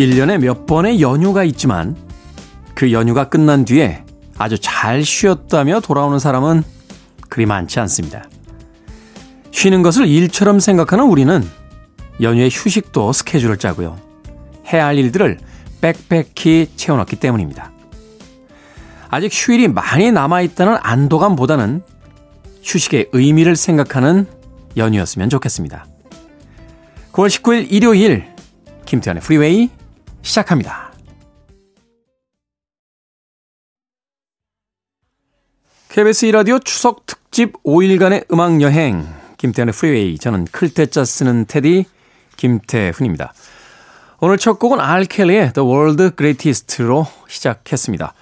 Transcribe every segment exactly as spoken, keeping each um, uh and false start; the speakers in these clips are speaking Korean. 일 년에 몇 번의 연휴가 있지만 그 연휴가 끝난 뒤에 아주 잘 쉬었다며 돌아오는 사람은 그리 많지 않습니다. 쉬는 것을 일처럼 생각하는 우리는 연휴의 휴식도 스케줄을 짜고요. 해야 할 일들을 빽빽히 채워넣기 때문입니다. 아직 휴일이 많이 남아있다는 안도감보다는 휴식의 의미를 생각하는 연휴였으면 좋겠습니다. 구월 십구일 일요일 김태현의 프리웨이 시작합니다. 케이비에스 E라디오 추석 특집 오일간의 음악여행 김태현의 프리웨이, 저는 클테짜 쓰는 테디 김태훈입니다. 오늘 첫 곡은 R. Kelly의 The World Greatest로 시작했습니다.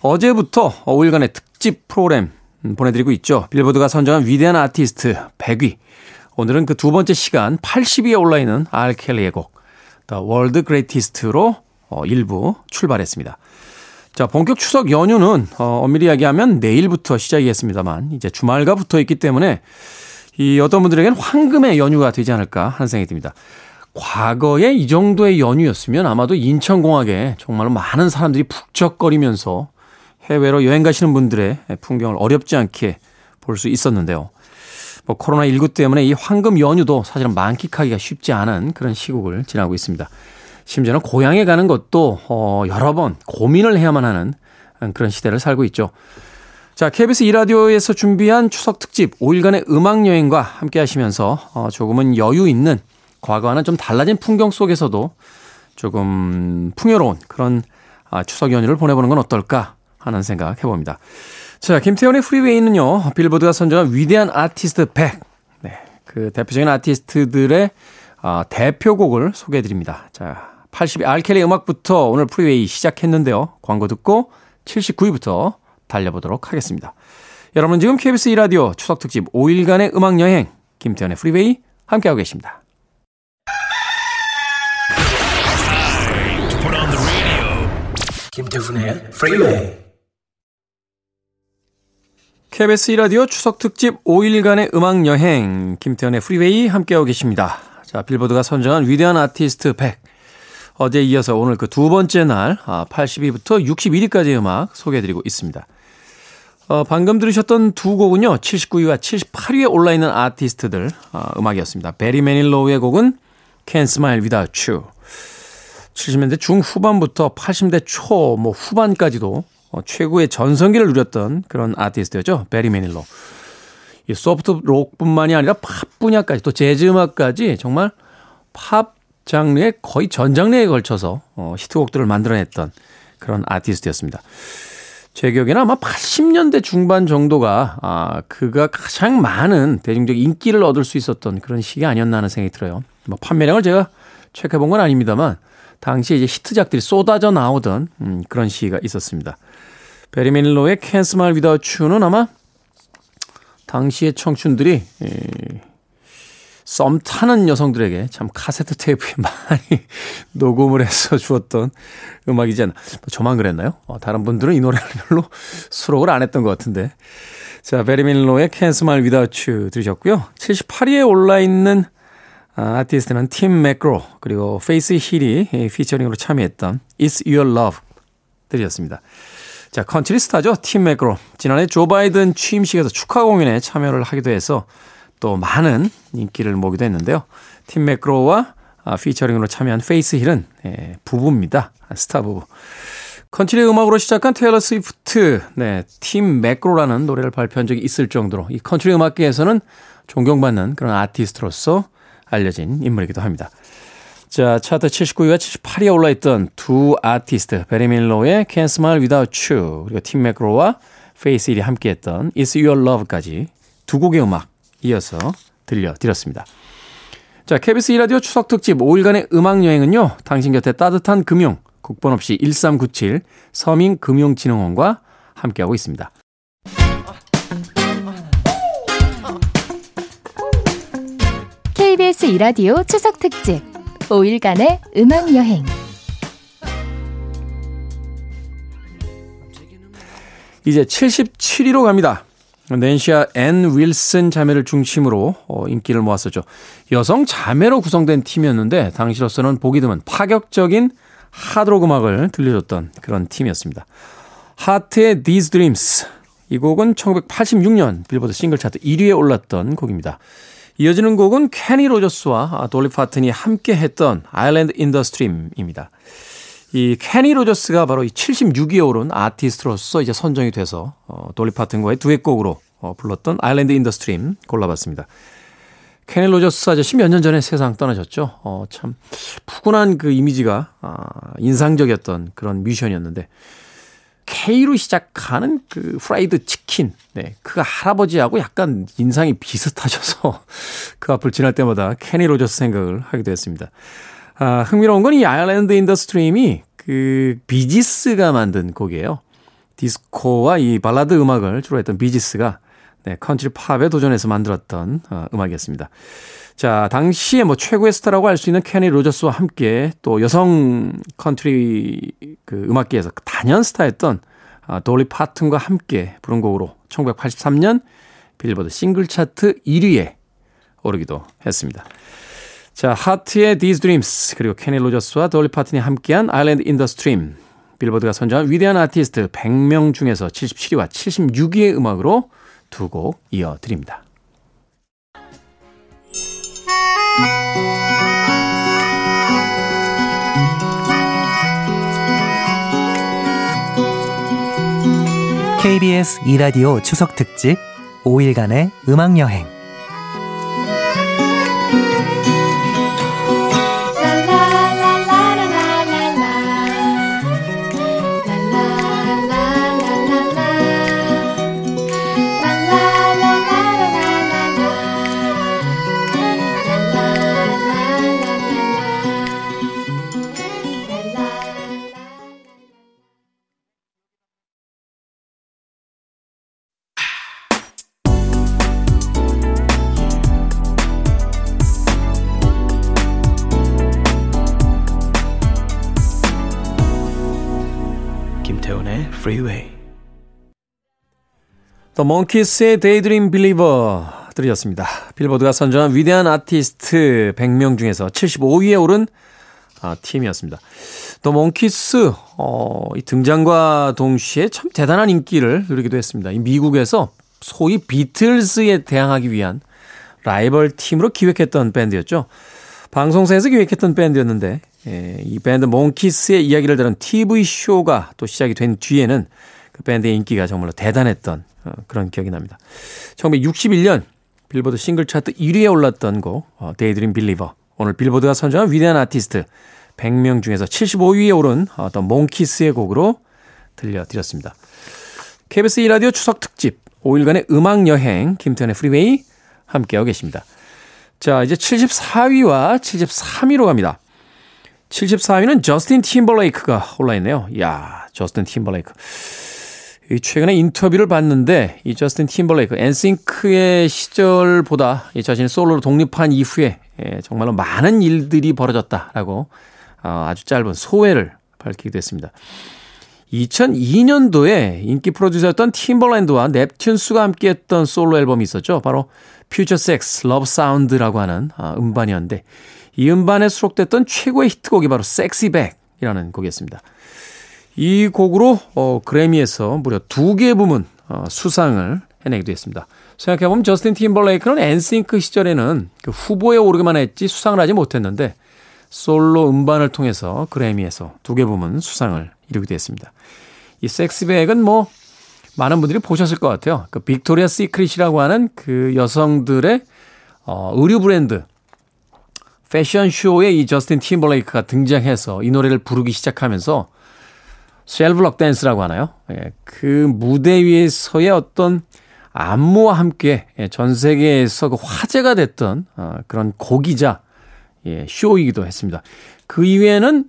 어제부터 오일간의 특집 프로그램 보내드리고 있죠. 빌보드가 선정한 위대한 아티스트 백 위. 오늘은 그 두 번째 시간 팔십 위에 올라있는 R. Kelly의 곡 The World Greatest로 일부 출발했습니다. 자, 본격 추석 연휴는 어, 엄밀히 이야기하면 내일부터 시작이겠습니다만 이제 주말과 붙어있기 때문에 이 어떤 분들에게는 황금의 연휴가 되지 않을까 하는 생각이 듭니다. 과거에 이 정도의 연휴였으면 아마도 인천공항에 정말로 많은 사람들이 북적거리면서 해외로 여행 가시는 분들의 풍경을 어렵지 않게 볼 수 있었는데요. 뭐 코로나십구 때문에 이 황금 연휴도 사실은 만끽하기가 쉽지 않은 그런 시국을 지나고 있습니다. 심지어는 고향에 가는 것도 어, 여러 번 고민을 해야만 하는 그런 시대를 살고 있죠. 자, 케이비에스 E라디오에서 준비한 추석 특집 오일간의 음악여행과 함께 하시면서 어, 조금은 여유 있는 과거와는 좀 달라진 풍경 속에서도 조금 풍요로운 그런 아, 추석 연휴를 보내보는 건 어떨까 하는 생각 해봅니다. 자, 김태현의 프리웨이는요, 빌보드가 선정한 위대한 아티스트 백. 네, 그 대표적인 아티스트들의 아, 대표곡을 소개해드립니다. 자, 팔십 위 R. Kelly 음악부터 오늘 프리웨이 시작했는데요. 광고 듣고 칠십구 위부터 달려보도록 하겠습니다. 여러분 지금 케이비에스 E라디오 추석특집 오일간의 음악여행 김태현의 프리웨이 함께하고 계십니다. 김태훈의 프리웨이. 케이비에스 E라디오 추석특집 오일간의 음악여행 김태현의 프리웨이 함께하고 계십니다. 자, 빌보드가 선정한 위대한 아티스트 백. 어제 이어서 오늘 그 두 번째 날 팔십 위부터 육십일 위까지의 음악 소개해드리고 있습니다. 어, 방금 들으셨던 두 곡은요, 칠십구 위와 칠십팔 위에 올라있는 아티스트들 어, 음악이었습니다. 베리 매닐로우의 곡은 Can't Smile Without You. 칠십 년대 중후반부터 팔십 년대 초 뭐 후반까지도 어, 최고의 전성기를 누렸던 그런 아티스트였죠. 베리 매닐로우. 이 소프트 록뿐만이 아니라 팝 분야까지 또 재즈 음악까지 정말 팝 장르의 거의 전 장르에 걸쳐서 어, 히트곡들을 만들어냈던 그런 아티스트였습니다. 제 기억에는 아마 팔십 년대 중반 정도가 아, 그가 가장 많은 대중적 인기를 얻을 수 있었던 그런 시기 아니었나 하는 생각이 들어요. 뭐 판매량을 제가 체크해본 건 아닙니다만 당시에 이제 히트작들이 쏟아져 나오던 음, 그런 시기가 있었습니다. 베리 매닐로우의 Can't Smile Without You는 아마 당시의 청춘들이 에, 썸 타는 여성들에게 참 카세트 테이프에 많이 녹음을 해서 주었던 음악이지 않나. 저만 그랬나요? 어, 다른 분들은 이 노래를 별로 수록을 안 했던 것 같은데. 자, 베리 매닐로우의 Can't Smile Without You 들으셨고요. 칠십팔 위에 올라있는 아티스트는 팀 맥그로 그리고 페이스 힐이 피처링으로 참여했던 It's Your Love 들이었습니다. 자, 컨트리 스타죠. 팀 맥그로. 지난해 조 바이든 취임식에서 축하 공연에 참여를 하기도 해서 또 많은 인기를 모으기도 했는데요. 팀 맥그로와 피처링으로 참여한 페이스 힐은 부부입니다. 스타 부부. 컨트리 음악으로 시작한 테일러 스위프트, 네, 팀 맥그로라는 노래를 발표한 적이 있을 정도로 이 컨트리 음악계에서는 존경받는 그런 아티스트로서 알려진 인물이기도 합니다. 자, 차트 칠십구 위와 칠십팔 위에 올라있던 두 아티스트, 베리 밀로의 Can't Smile Without You, 그리고 팀 맥그로와 페이스 힐이 함께했던 It's Your Love까지 두 곡의 음악 이어서 들려드렸습니다. 자, 케이비에스 E라디오 추석특집 오일간의 음악여행은요, 당신 곁에 따뜻한 금융, 국번 없이 일삼구칠 서민금융진흥원과 함께하고 있습니다. 케이비에스 E라디오 추석특집 오일간의 음악여행. 이제 칠십칠 위로 갑니다. 낸시와 앤 윌슨 자매를 중심으로 인기를 모았었죠. 여성 자매로 구성된 팀이었는데 당시로서는 보기 드문 파격적인 하드록 음악을 들려줬던 그런 팀이었습니다. 하트의 These Dreams, 이 곡은 천구백팔십육 년 빌보드 싱글 차트 일 위에 올랐던 곡입니다. 이어지는 곡은 케니 로저스와 돌리 파튼이 함께 했던 아일랜드 인 더 스트림입니다. 이 케니 로저스가 바로 이 칠십육 위에 오른 아티스트로서 이제 선정이 돼서 어, 돌리 파튼과의 두엣곡으로 어, 불렀던 아일랜드 인 더 스트림 골라봤습니다. 케니 로저스가 이제 십몇 년 전에 세상 떠나셨죠. 어, 참 푸근한 그 이미지가 아, 인상적이었던 그런 뮤지션이었는데 K로 시작하는 그 프라이드 치킨, 네, 그가 할아버지하고 약간 인상이 비슷하셔서 그 앞을 지날 때마다 케니 로저스 생각을 하기도 했습니다. 아, 흥미로운 건 이 아일랜드 인 더 스트림이 그 비지스가 만든 곡이에요. 디스코와 이 발라드 음악을 주로 했던 비지스가 네, 컨트리 팝에 도전해서 만들었던 어, 음악이었습니다. 자, 당시에 뭐 최고의 스타라고 할 수 있는 케니 로저스와 함께 또 여성 컨트리 그 음악계에서 단연 스타였던 아, 돌리 파튼과 함께 부른 곡으로 천구백팔십삼 년 빌보드 싱글 차트 일 위에 오르기도 했습니다. 자, 하트의 These Dreams 그리고 케니 로저스와 돌리 파튼이 함께한 아일랜드 인 더 스트림, 빌보드가 선정한 위대한 아티스트 백 명 중에서 칠십칠 위와 칠십육 위의 음악으로 두 곡 이어드립니다. 케이비에스 E라디오 추석 특집 오 일간의 음악여행. The Monkees의 Daydream Believer 들으셨습니다. 빌보드가 선정한 위대한 아티스트 백 명 중에서 칠십오 위에 오른 아, 팀이었습니다. The Monkees 어, 이 등장과 동시에 참 대단한 인기를 누리기도 했습니다. 이 미국에서 소위 비틀스에 대항하기 위한 라이벌 팀으로 기획했던 밴드였죠. 방송사에서 기획했던 밴드였는데 예, 이 밴드 몽키스의 이야기를 들은 티비 쇼가 또 시작이 된 뒤에는 그 밴드의 인기가 정말로 대단했던 어, 그런 기억이 납니다. 천구백육십일 년 빌보드 싱글 차트 일 위에 올랐던 곡 어, Daydream Believer, 오늘 빌보드가 선정한 위대한 아티스트 백 명 중에서 칠십오 위에 오른 어, The Monkees의 곡으로 들려드렸습니다. 케이비에스 E라디오 추석 특집 오 일간의 음악여행, 김태현의 프리웨이 함께하고 계십니다. 자, 이제 칠십사 위와 칠십삼 위로 갑니다. 칠십사 위는 저스틴 팀버레이크가 올라있네요. 이야, 저스틴 팀버레이크. 최근에 인터뷰를 봤는데 이 저스틴 팀버레이크, 엔싱크의 시절보다 자신이 솔로로 독립한 이후에 정말로 많은 일들이 벌어졌다라고 아주 짧은 소회를 밝히기도 했습니다. 이천이 년도에 인기 프로듀서였던 팀버랜드와 넵튠스가 함께했던 솔로 앨범이 있었죠. 바로 퓨처 섹스 러브 사운드라고 하는 음반이었는데 이 음반에 수록됐던 최고의 히트곡이 바로 섹시백이라는 곡이었습니다. 이 곡으로 어, 그래미에서 무려 두 개 부문 어, 수상을 해내기도 했습니다. 생각해보면 저스틴 팀버레이크는 엔싱크 시절에는 그 후보에 오르기만 했지 수상을 하지 못했는데 솔로 음반을 통해서 그래미에서 두 개 부문 수상을 이루기도 했습니다. 이 섹시백은 뭐 많은 분들이 보셨을 것 같아요. 그 빅토리아 시크릿이라고 하는 그 여성들의 어, 의류 브랜드 패션쇼에 이 저스틴 팀버레이크가 등장해서 이 노래를 부르기 시작하면서 셀브럭 댄스라고 하나요? 예, 그 무대 위에서의 어떤 안무와 함께 예, 전 세계에서 그 화제가 됐던 어, 그런 곡이자 예, 쇼이기도 했습니다. 그 이외에는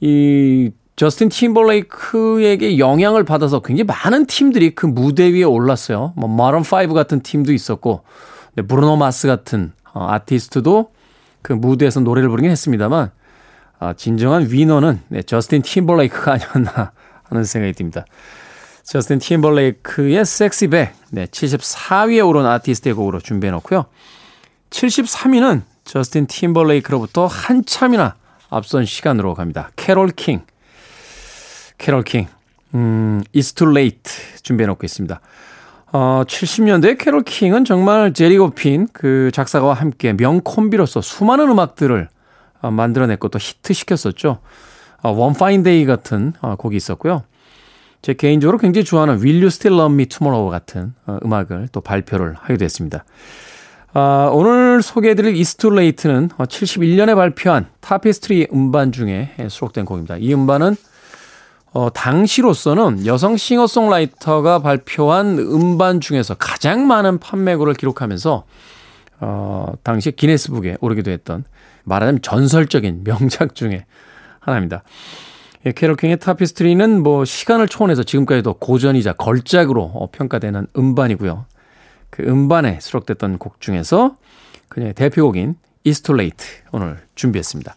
이 저스틴 팀버레이크에게 영향을 받아서 굉장히 많은 팀들이 그 무대 위에 올랐어요. 뭐 마룬 파이브 같은 팀도 있었고 브루노 마스 같은 어, 아티스트도 그 무대에서 노래를 부르긴 했습니다만 아, 진정한 위너는 네, 저스틴 팀버레이크가 아니었나 하는 생각이 듭니다. 저스틴 팀버레이크의 섹시백, 네, 칠십사 위에 오른 아티스트의 곡으로 준비해놓고요. 칠십삼 위는 저스틴 팀버레이크로부터 한참이나 앞선 시간으로 갑니다. 캐롤 킹. 캐롤 킹. 음, It's Too Late 준비해놓고 있습니다. 어, 칠십 년대 캐롤 킹은 정말 제리 고핀 그 작사가와 함께 명콤비로서 수많은 음악들을 어, 만들어냈고 또 히트시켰었죠. 어, One Fine Day 같은 어, 곡이 있었고요. 제 개인적으로 굉장히 좋아하는 Will You Still Love Me Tomorrow 같은 어, 음악을 또 발표를 하게 됐습니다. 어, 오늘 소개해드릴 It's Too Late는 어, 칠십일 년에 발표한 타페스트리 음반 중에 수록된 곡입니다. 이 음반은 어, 당시로서는 여성 싱어송라이터가 발표한 음반 중에서 가장 많은 판매고를 기록하면서 어, 당시 기네스북에 오르기도 했던 말하자면 전설적인 명작 중에 하나입니다. 예, 캐롤 킹의 타피스트리는 뭐 시간을 초월해서 지금까지도 고전이자 걸작으로 평가되는 음반이고요. 그 음반에 수록됐던 곡 중에서 그녀의 대표곡인 It's Too Late 오늘 준비했습니다.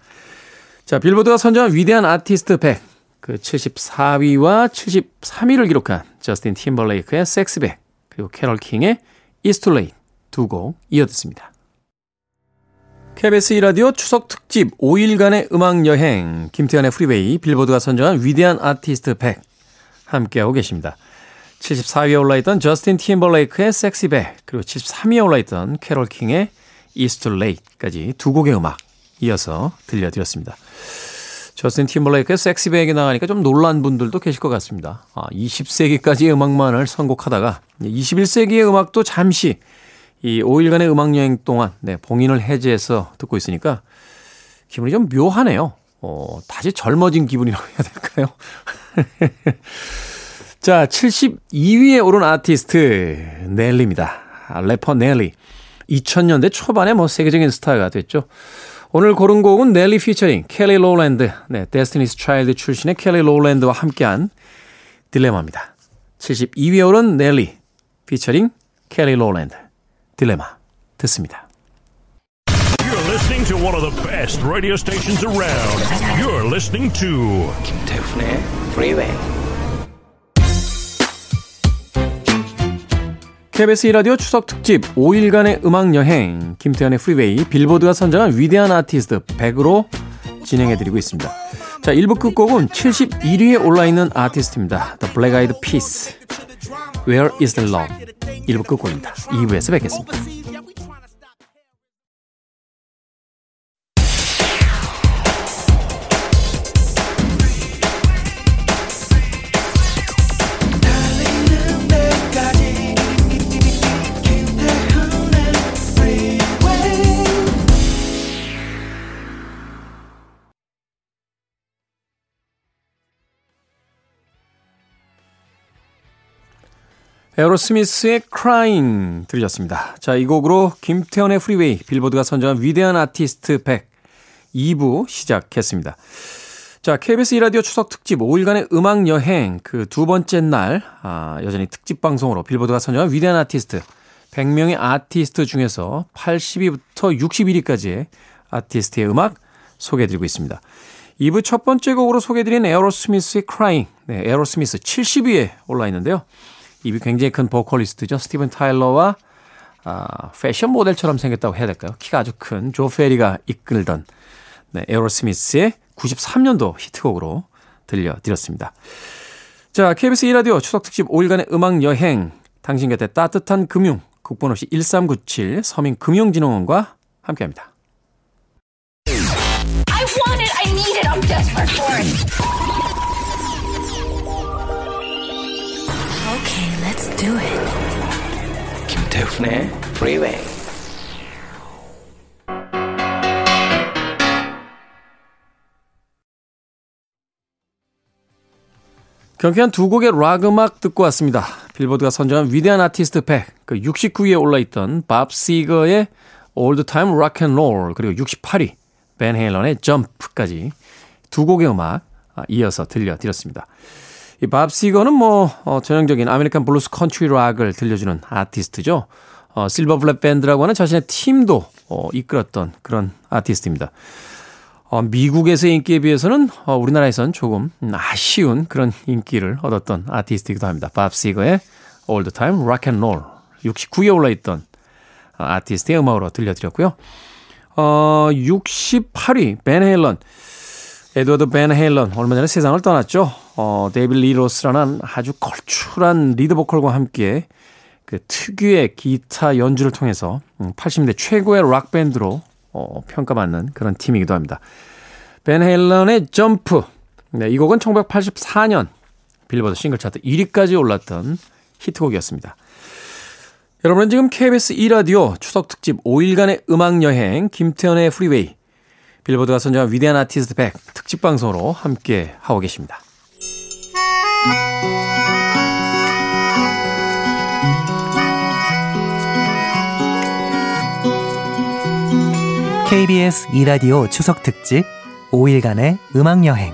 자, 빌보드가 선정한 위대한 아티스트 백. 그 칠십사 위와 칠십삼 위를 기록한 저스틴 팀버레이크의 섹시백 그리고 캐럴 킹의 It's Too Late 두 곡 이어듣습니다. 케이비에스 E라디오 추석 특집 오 일간의 음악여행 김태현의 프리웨이 빌보드가 선정한 위대한 아티스트 백 함께하고 계십니다. 칠십사 위에 올라있던 저스틴 팀버레이크의 섹시백 그리고 칠십삼 위에 올라있던 캐럴 킹의 It's Too Late까지 두 곡의 음악 이어서 들려드렸습니다. 저스틴 팀버레이크의 섹시백이 나가니까 좀 놀란 분들도 계실 것 같습니다. 아, 이십 세기까지의 음악만을 선곡하다가 이십일 세기의 음악도 잠시 이 오 일간의 음악여행 동안 네, 봉인을 해제해서 듣고 있으니까 기분이 좀 묘하네요. 어, 다시 젊어진 기분이라고 해야 될까요? 자, 칠십이 위에 오른 아티스트 넬리입니다. 아, 래퍼 넬리. 이천 년대 초반에 뭐 세계적인 스타가 됐죠. 오늘 고른 곡은 넬리 피처링 켈리 로랜드, 네, 데스티니스 차일드 출신의 켈리 로랜드와 함께한 딜레마입니다. 칠십이 위에 오른 넬리 피처링 켈리 로랜드, 딜레마 듣습니다. You're listening to one of the best radio stations around. You're listening to 김태훈의 Freeway. 케이비에스 E라디오 추석 특집 오 일간의 음악여행 김태현의 프리웨이 빌보드가 선정한 위대한 아티스트 백으로 진행해드리고 있습니다. 자, 일 부 끝곡은 칠십일 위에 올라있는 아티스트입니다. The Black Eyed Peas Where is the love 일 부 끝곡입니다. 이 부에서 뵙겠습니다. 에어로스미스의 Crying 들으셨습니다. 자, 이 곡으로 김태원의 프리웨이 빌보드가 선정한 위대한 아티스트 백 이 부 시작했습니다. 자, 케이비에스 E라디오 추석 특집 오 일간의 음악 여행 그 두 번째 날 아, 여전히 특집 방송으로 빌보드가 선정한 위대한 아티스트 백 명의 아티스트 중에서 팔십 위부터 육십일 위까지의 아티스트의 음악 소개해드리고 있습니다. 이 부 첫 번째 곡으로 소개해드린 에어로스미스의 Crying. 네, 에어로스미스 칠십 위에 올라 있는데요. 입이 굉장히 큰 보컬리스트죠. 스티븐 타일러와 아, 패션 모델처럼 생겼다고 해야 될까요? 키가 아주 큰 조 페리가 이끌던 네, 에어로스미스의 구십삼 년도 히트곡으로 들려드렸습니다. 자, 케이비에스 E라디오 추석특집 오 일간의 음악여행 당신 곁에 따뜻한 금융 국번 없이 일삼구칠 서민금융진흥원과 함께합니다. I want it, I need it, I'm desperate for it. Okay, let's do it. 김태훈의 Freeway. 경쾌한 두 곡의 락 음악 듣고 왔습니다. 빌보드가 선정한 위대한 아티스트 백, 그 육십구 위에 올라있던 밥 시거의 Old Time Rock and Roll, 그리고 육십팔 위, 밴 헤일런의 Jump까지 두 곡의 음악 이어서 들려드렸습니다. 이 밥 시거는 뭐 어, 전형적인 아메리칸 블루스 컨트리 락을 들려주는 아티스트죠. 어, 실버 블랙 밴드라고 하는 자신의 팀도 어, 이끌었던 그런 아티스트입니다. 어, 미국에서의 인기에 비해서는 어, 우리나라에선 조금 아쉬운 그런 인기를 얻었던 아티스트이기도 합니다. 밥 시거의 Old Time Rock and Roll 육십구 위에 올라있던 아티스트의 음악으로 들려드렸고요. 어, 육십팔 위 밴 헤일런 에드워드 밴 헤일런 얼마 전에 세상을 떠났죠. 어, 데이빗 리 로스라는 아주 걸출한 리드 보컬과 함께 그 특유의 기타 연주를 통해서 팔십 년대 최고의 락 밴드로 어, 평가받는 그런 팀이기도 합니다. 밴 헤일런의 점프. 네, 이 곡은 천구백팔십사 년 빌보드 싱글 차트 일 위까지 올랐던 히트곡이었습니다. 여러분은 지금 케이비에스 E라디오 추석 특집 오 일간의 음악여행 김태현의 프리웨이 빌보드가 선정한 위대한 아티스트 백 특집 방송으로 함께 하고 계십니다. 케이비에스 E라디오 추석 특집 오 일간의 음악여행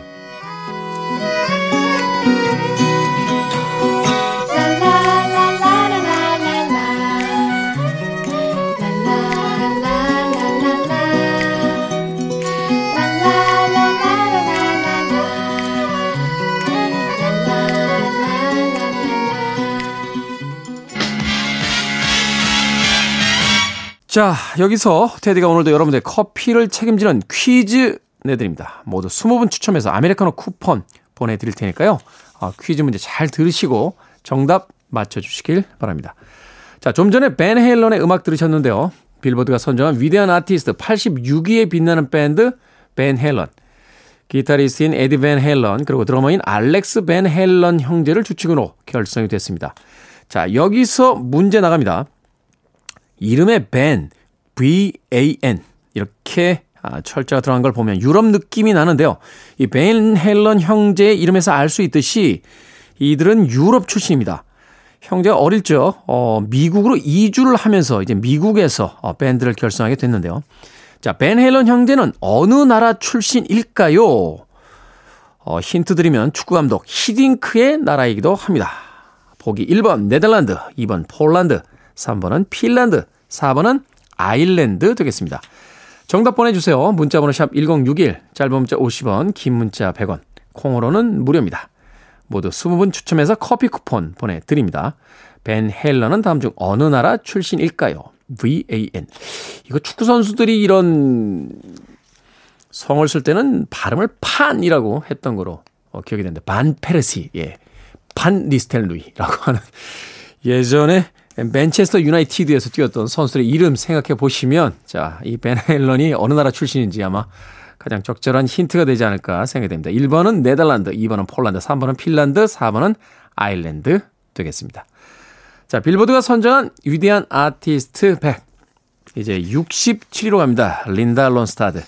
자, 여기서 테디가 오늘도 여러분들의 커피를 책임지는 퀴즈 내드립니다. 모두 이십 분 추첨해서 아메리카노 쿠폰 보내드릴 테니까요. 어, 퀴즈 문제 잘 들으시고 정답 맞춰주시길 바랍니다. 자, 좀 전에 밴 헤일런의 음악 들으셨는데요. 빌보드가 선정한 위대한 아티스트 팔십육 위에 빛나는 밴드 밴 헤일런. 기타리스트인 에디 밴 헤일런 그리고 드러머인 알렉스 밴 헤일런 형제를 주축으로 결성이 됐습니다. 자, 여기서 문제 나갑니다. 이름에 밴, 비 에이 엔 이렇게 철자가 들어간 걸 보면 유럽 느낌이 나는데요. 이 밴 헤일런 형제의 이름에서 알 수 있듯이 이들은 유럽 출신입니다. 형제가 어릴 적 어, 미국으로 이주를 하면서 이제 미국에서 어, 밴드를 결성하게 됐는데요. 자, 밴 헤일런 형제는 어느 나라 출신일까요? 어, 힌트 드리면 축구감독 히딩크의 나라이기도 합니다. 보기 일 번 네덜란드, 이 번 폴란드, 삼 번은 핀란드, 사 번은 아일랜드 되겠습니다. 정답 보내주세요. 문자번호 샵 일공육일, 짧은 문자 오십 원, 긴 문자 백 원, 콩으로는 무료입니다. 모두 이십 분 추첨해서 커피 쿠폰 보내드립니다. 밴 헤일런은 다음 중 어느 나라 출신일까요? 비 에이 엔. 이거 축구 선수들이 이런 성을 쓸 때는 발음을 판이라고 했던 거로 어, 기억이 되는데 반 페르시, 예, 반 리스텔루이라고 하는 예전에 맨체스터 유나이티드에서 뛰었던 선수들의 이름 생각해 보시면 자, 이 밴 헤일런이 어느 나라 출신인지 아마 가장 적절한 힌트가 되지 않을까 생각이 됩니다. 일 번은 네덜란드, 이 번은 폴란드, 삼 번은 핀란드, 사 번은 아일랜드 되겠습니다. 자, 빌보드가 선정한 위대한 아티스트 백. 이제 육십칠 위로 갑니다. 린다 론스타드.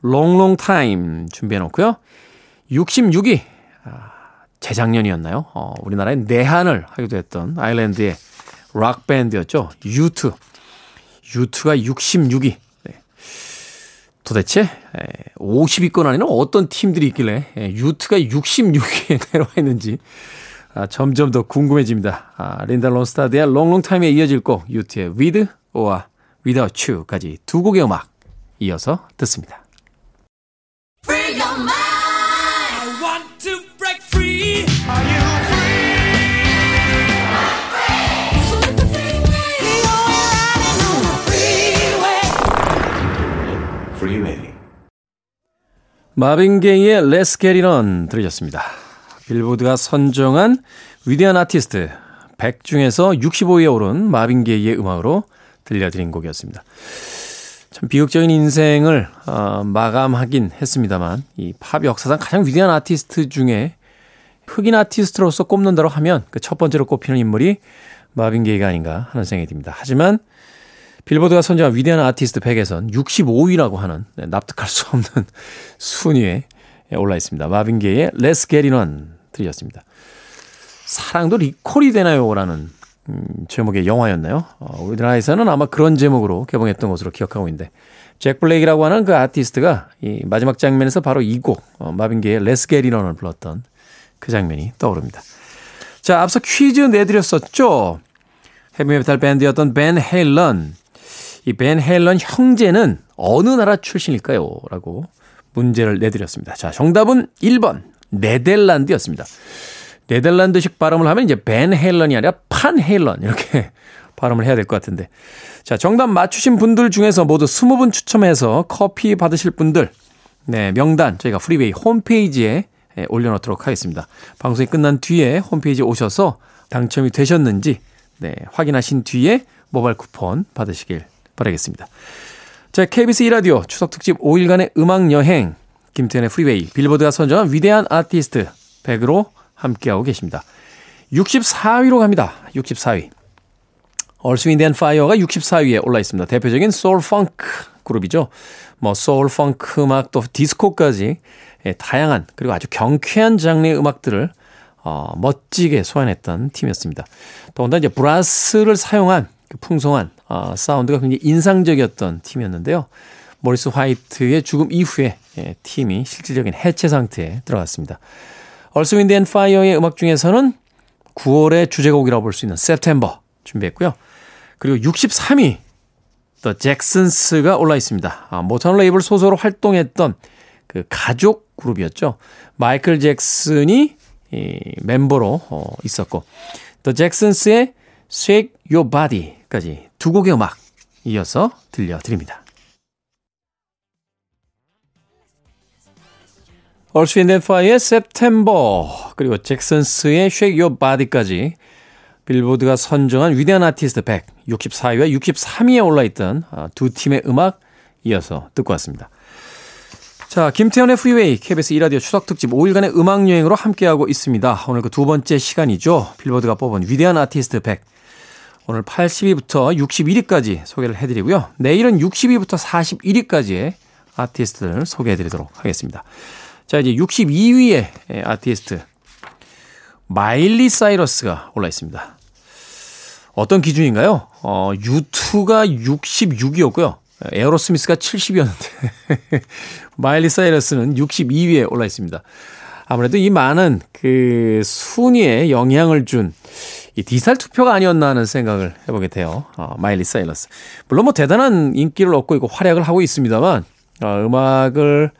롱롱 타임 준비해 놓고요. 육십육 위. 아, 재작년이었나요? 어, 우리나라의 내한을 하기도 했던 아일랜드의 락밴드였죠. 유투. 유투가 육십육 위. 네. 도대체 오십 위권 안에는 어떤 팀들이 있길래 유투가 육십육 위에 내려와 있는지 아, 점점 더 궁금해집니다. 아, 린다 론스타드의 롱롱타임에 이어질 곡 유투의 With or Without You까지 두 곡의 음악 이어서 듣습니다. 마빈 게이의 Let's Get It On 들으셨습니다. 빌보드가 선정한 위대한 아티스트 백 중에서 육십오 위에 오른 마빈 게이의 음악으로 들려드린 곡이었습니다. 참 비극적인 인생을 어, 마감하긴 했습니다만 이 팝 역사상 가장 위대한 아티스트 중에 흑인 아티스트로서 꼽는다고 하면 그 첫 번째로 꼽히는 인물이 마빈 게이가 아닌가 하는 생각이 듭니다. 하지만 빌보드가 선정한 위대한 아티스트 백에선 육십오 위라고 하는 납득할 수 없는 순위에 올라 있습니다. 마빈 게이의 Let's Get It On 들으셨습니다. 사랑도 리콜이 되나요? 라는 음, 제목의 영화였나요? 어, 우리나라에서는 아마 그런 제목으로 개봉했던 것으로 기억하고 있는데 잭 블레이크라고 하는 그 아티스트가 이 마지막 장면에서 바로 이 곡 어, 마빈 게이의 Let's Get It On을 불렀던 그 장면이 떠오릅니다. 자, 앞서 퀴즈 내드렸었죠. 헤비메탈 밴드였던 밴 헤일런. 이 밴 헤일런 형제는 어느 나라 출신일까요? 라고 문제를 내드렸습니다. 자, 정답은 일 번 네덜란드였습니다. 네덜란드식 발음을 하면 이제 밴 헤일런이 아니라 판 헤일런 이렇게 발음을 해야 될 것 같은데 자, 정답 맞추신 분들 중에서 모두 이십 분 추첨해서 커피 받으실 분들 네, 명단 저희가 프리웨이 홈페이지에 올려놓도록 하겠습니다. 방송이 끝난 뒤에 홈페이지에 오셔서 당첨이 되셨는지 네, 확인하신 뒤에 모바일 쿠폰 받으시길 바라겠습니다. 자, 케이비에스 E라디오 추석특집 오 일간의 음악여행, 김태현의 프리웨이, 빌보드가 선정한 위대한 아티스트 백으로 함께하고 계십니다. 육십사 위로 갑니다. 육십사 위. 얼스윈드 앤 파이어가 육십사 위에 올라있습니다. 대표적인 소울펑크 그룹이죠. 뭐 소울펑크 음악 또 디스코까지 다양한 그리고 아주 경쾌한 장르의 음악들을 어, 멋지게 소환했던 팀이었습니다. 더군다나 이제 브라스를 사용한 그 풍성한 어, 사운드가 굉장히 인상적이었던 팀이었는데요. 모리스 화이트의 죽음 이후에 예, 팀이 실질적인 해체 상태에 들어갔습니다. 얼스 윈드 앤 파이어의 음악 중에서는 구월의 주제곡이라고 볼 수 있는 September 준비했고요. 그리고 육십삼 위 The Jacksons가 올라 있습니다. 아, 모타운 레이블 소속으로 활동했던 그 가족 그룹이었죠. 마이클 잭슨이 이 멤버로 어, 있었고 The Jacksons의 Shake Your Body까지 두 곡의 음악 이어서 들려드립니다. 얼스윈드 앤 파이어의 September 그리고 잭슨스의 Shake Your Body까지 빌보드가 선정한 위대한 아티스트 백, 육십사 위와 육십삼 위에 올라있던 두 팀의 음악 이어서 듣고 왔습니다. 자, 김태현의 프리웨이, 케이비에스 E라디오 추석특집 오 일간의 음악여행으로 함께하고 있습니다. 오늘 그 두 번째 시간이죠. 빌보드가 뽑은 위대한 아티스트 백. 오늘 팔십 위부터 육십일 위까지 소개를 해드리고요. 내일은 육십 위부터 사십일 위까지의 아티스트를 소개해드리도록 하겠습니다. 자, 이제 육십이 위의 아티스트 마일리 사이러스가 올라 있습니다. 어떤 기준인가요? 어, 유투가 육십육 위였고요. 에어로스미스가 칠십 위였는데 마일리 사이러스는 육십이 위에 올라 있습니다. 아무래도 이 많은 그 순위에 영향을 준 이 디지털 투표가 아니었나 하는 생각을 해보게 돼요. 어, 마일리 사이러스. 물론 뭐 대단한 인기를 얻고 있고 활약을 하고 있습니다만 어, 음악을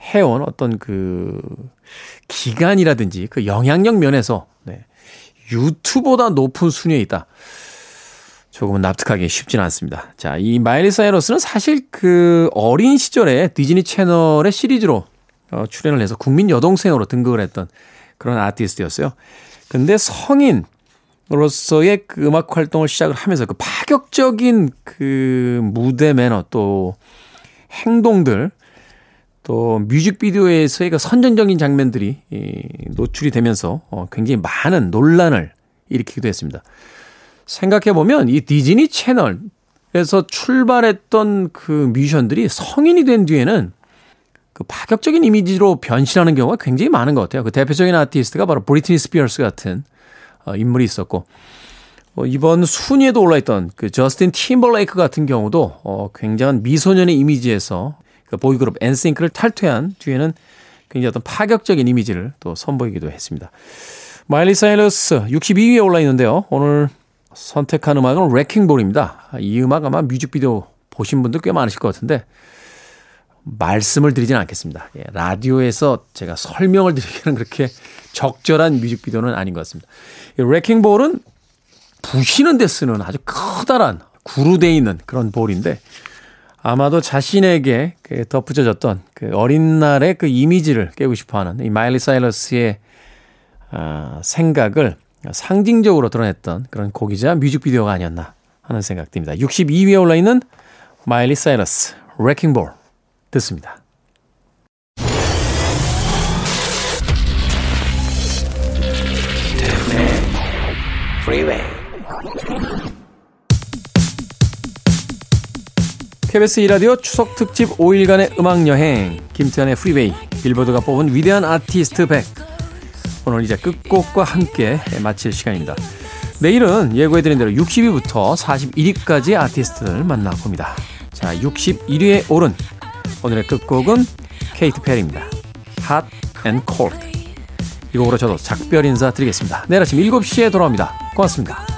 해온 어떤 그 기간이라든지 그 영향력 면에서 네, 유튜브보다 높은 순위에 있다. 조금은 납득하기 쉽지는 않습니다. 자, 이 마일리 사이러스는 사실 그 어린 시절에 디즈니 채널의 시리즈로 어, 출연을 해서 국민 여동생으로 등극을 했던 그런 아티스트였어요. 근데 성인으로서의 그 음악 활동을 시작을 하면서 그 파격적인 그 무대 매너 또 행동들 또 뮤직비디오에서의 그 선전적인 장면들이 노출이 되면서 굉장히 많은 논란을 일으키기도 했습니다. 생각해보면 이 디즈니 채널에서 출발했던 그 뮤지션들이 성인이 된 뒤에는 그 파격적인 이미지로 변신하는 경우가 굉장히 많은 것 같아요. 그 대표적인 아티스트가 바로 브리트니 스피어스 같은 인물이 있었고 이번 순위에도 올라있던 그 저스틴 팀버레이크 같은 경우도 굉장한 미소년의 이미지에서 그 보이그룹 엔싱크를 탈퇴한 뒤에는 굉장히 어떤 파격적인 이미지를 또 선보이기도 했습니다. 마일리 사이러스 육십이 위에 올라있는데요. 오늘 선택한 음악은 레킹볼입니다. 이 음악 아마 뮤직비디오 보신 분들 꽤 많으실 것 같은데 말씀을 드리진 않겠습니다. 예, 라디오에서 제가 설명을 드리기는 그렇게 적절한 뮤직비디오는 아닌 것 같습니다. 레킹볼은 부시는 데 쓰는 아주 커다란 구루되어 있는 그런 볼인데 아마도 자신에게 그 덧붙여졌던 그 어린 날의 그 이미지를 깨고 싶어하는 이 마일리 사이러스의 어, 생각을 상징적으로 드러냈던 그런 곡이자 뮤직비디오가 아니었나 하는 생각 듭니다. 육십이 위에 올라있는 마일리 사이러스, 레킹볼 듣습니다. 케이비에스 E라디오 추석특집 오 일간의 음악여행, 김태현의 프리웨이, 빌보드가 뽑은 위대한 아티스트 백. 오늘 이제 끝곡과 함께 마칠 시간입니다. 내일은 예고해드린 대로 육십 위부터 사십일 위까지 아티스트를 만나봅니다. 자, 육십일 위에 오른 오늘의 끝곡은 케이트 페리입니다. Hot and Cold. 이 곡으로 저도 작별 인사 드리겠습니다. 내일 아침 일곱 시에 돌아옵니다. 고맙습니다.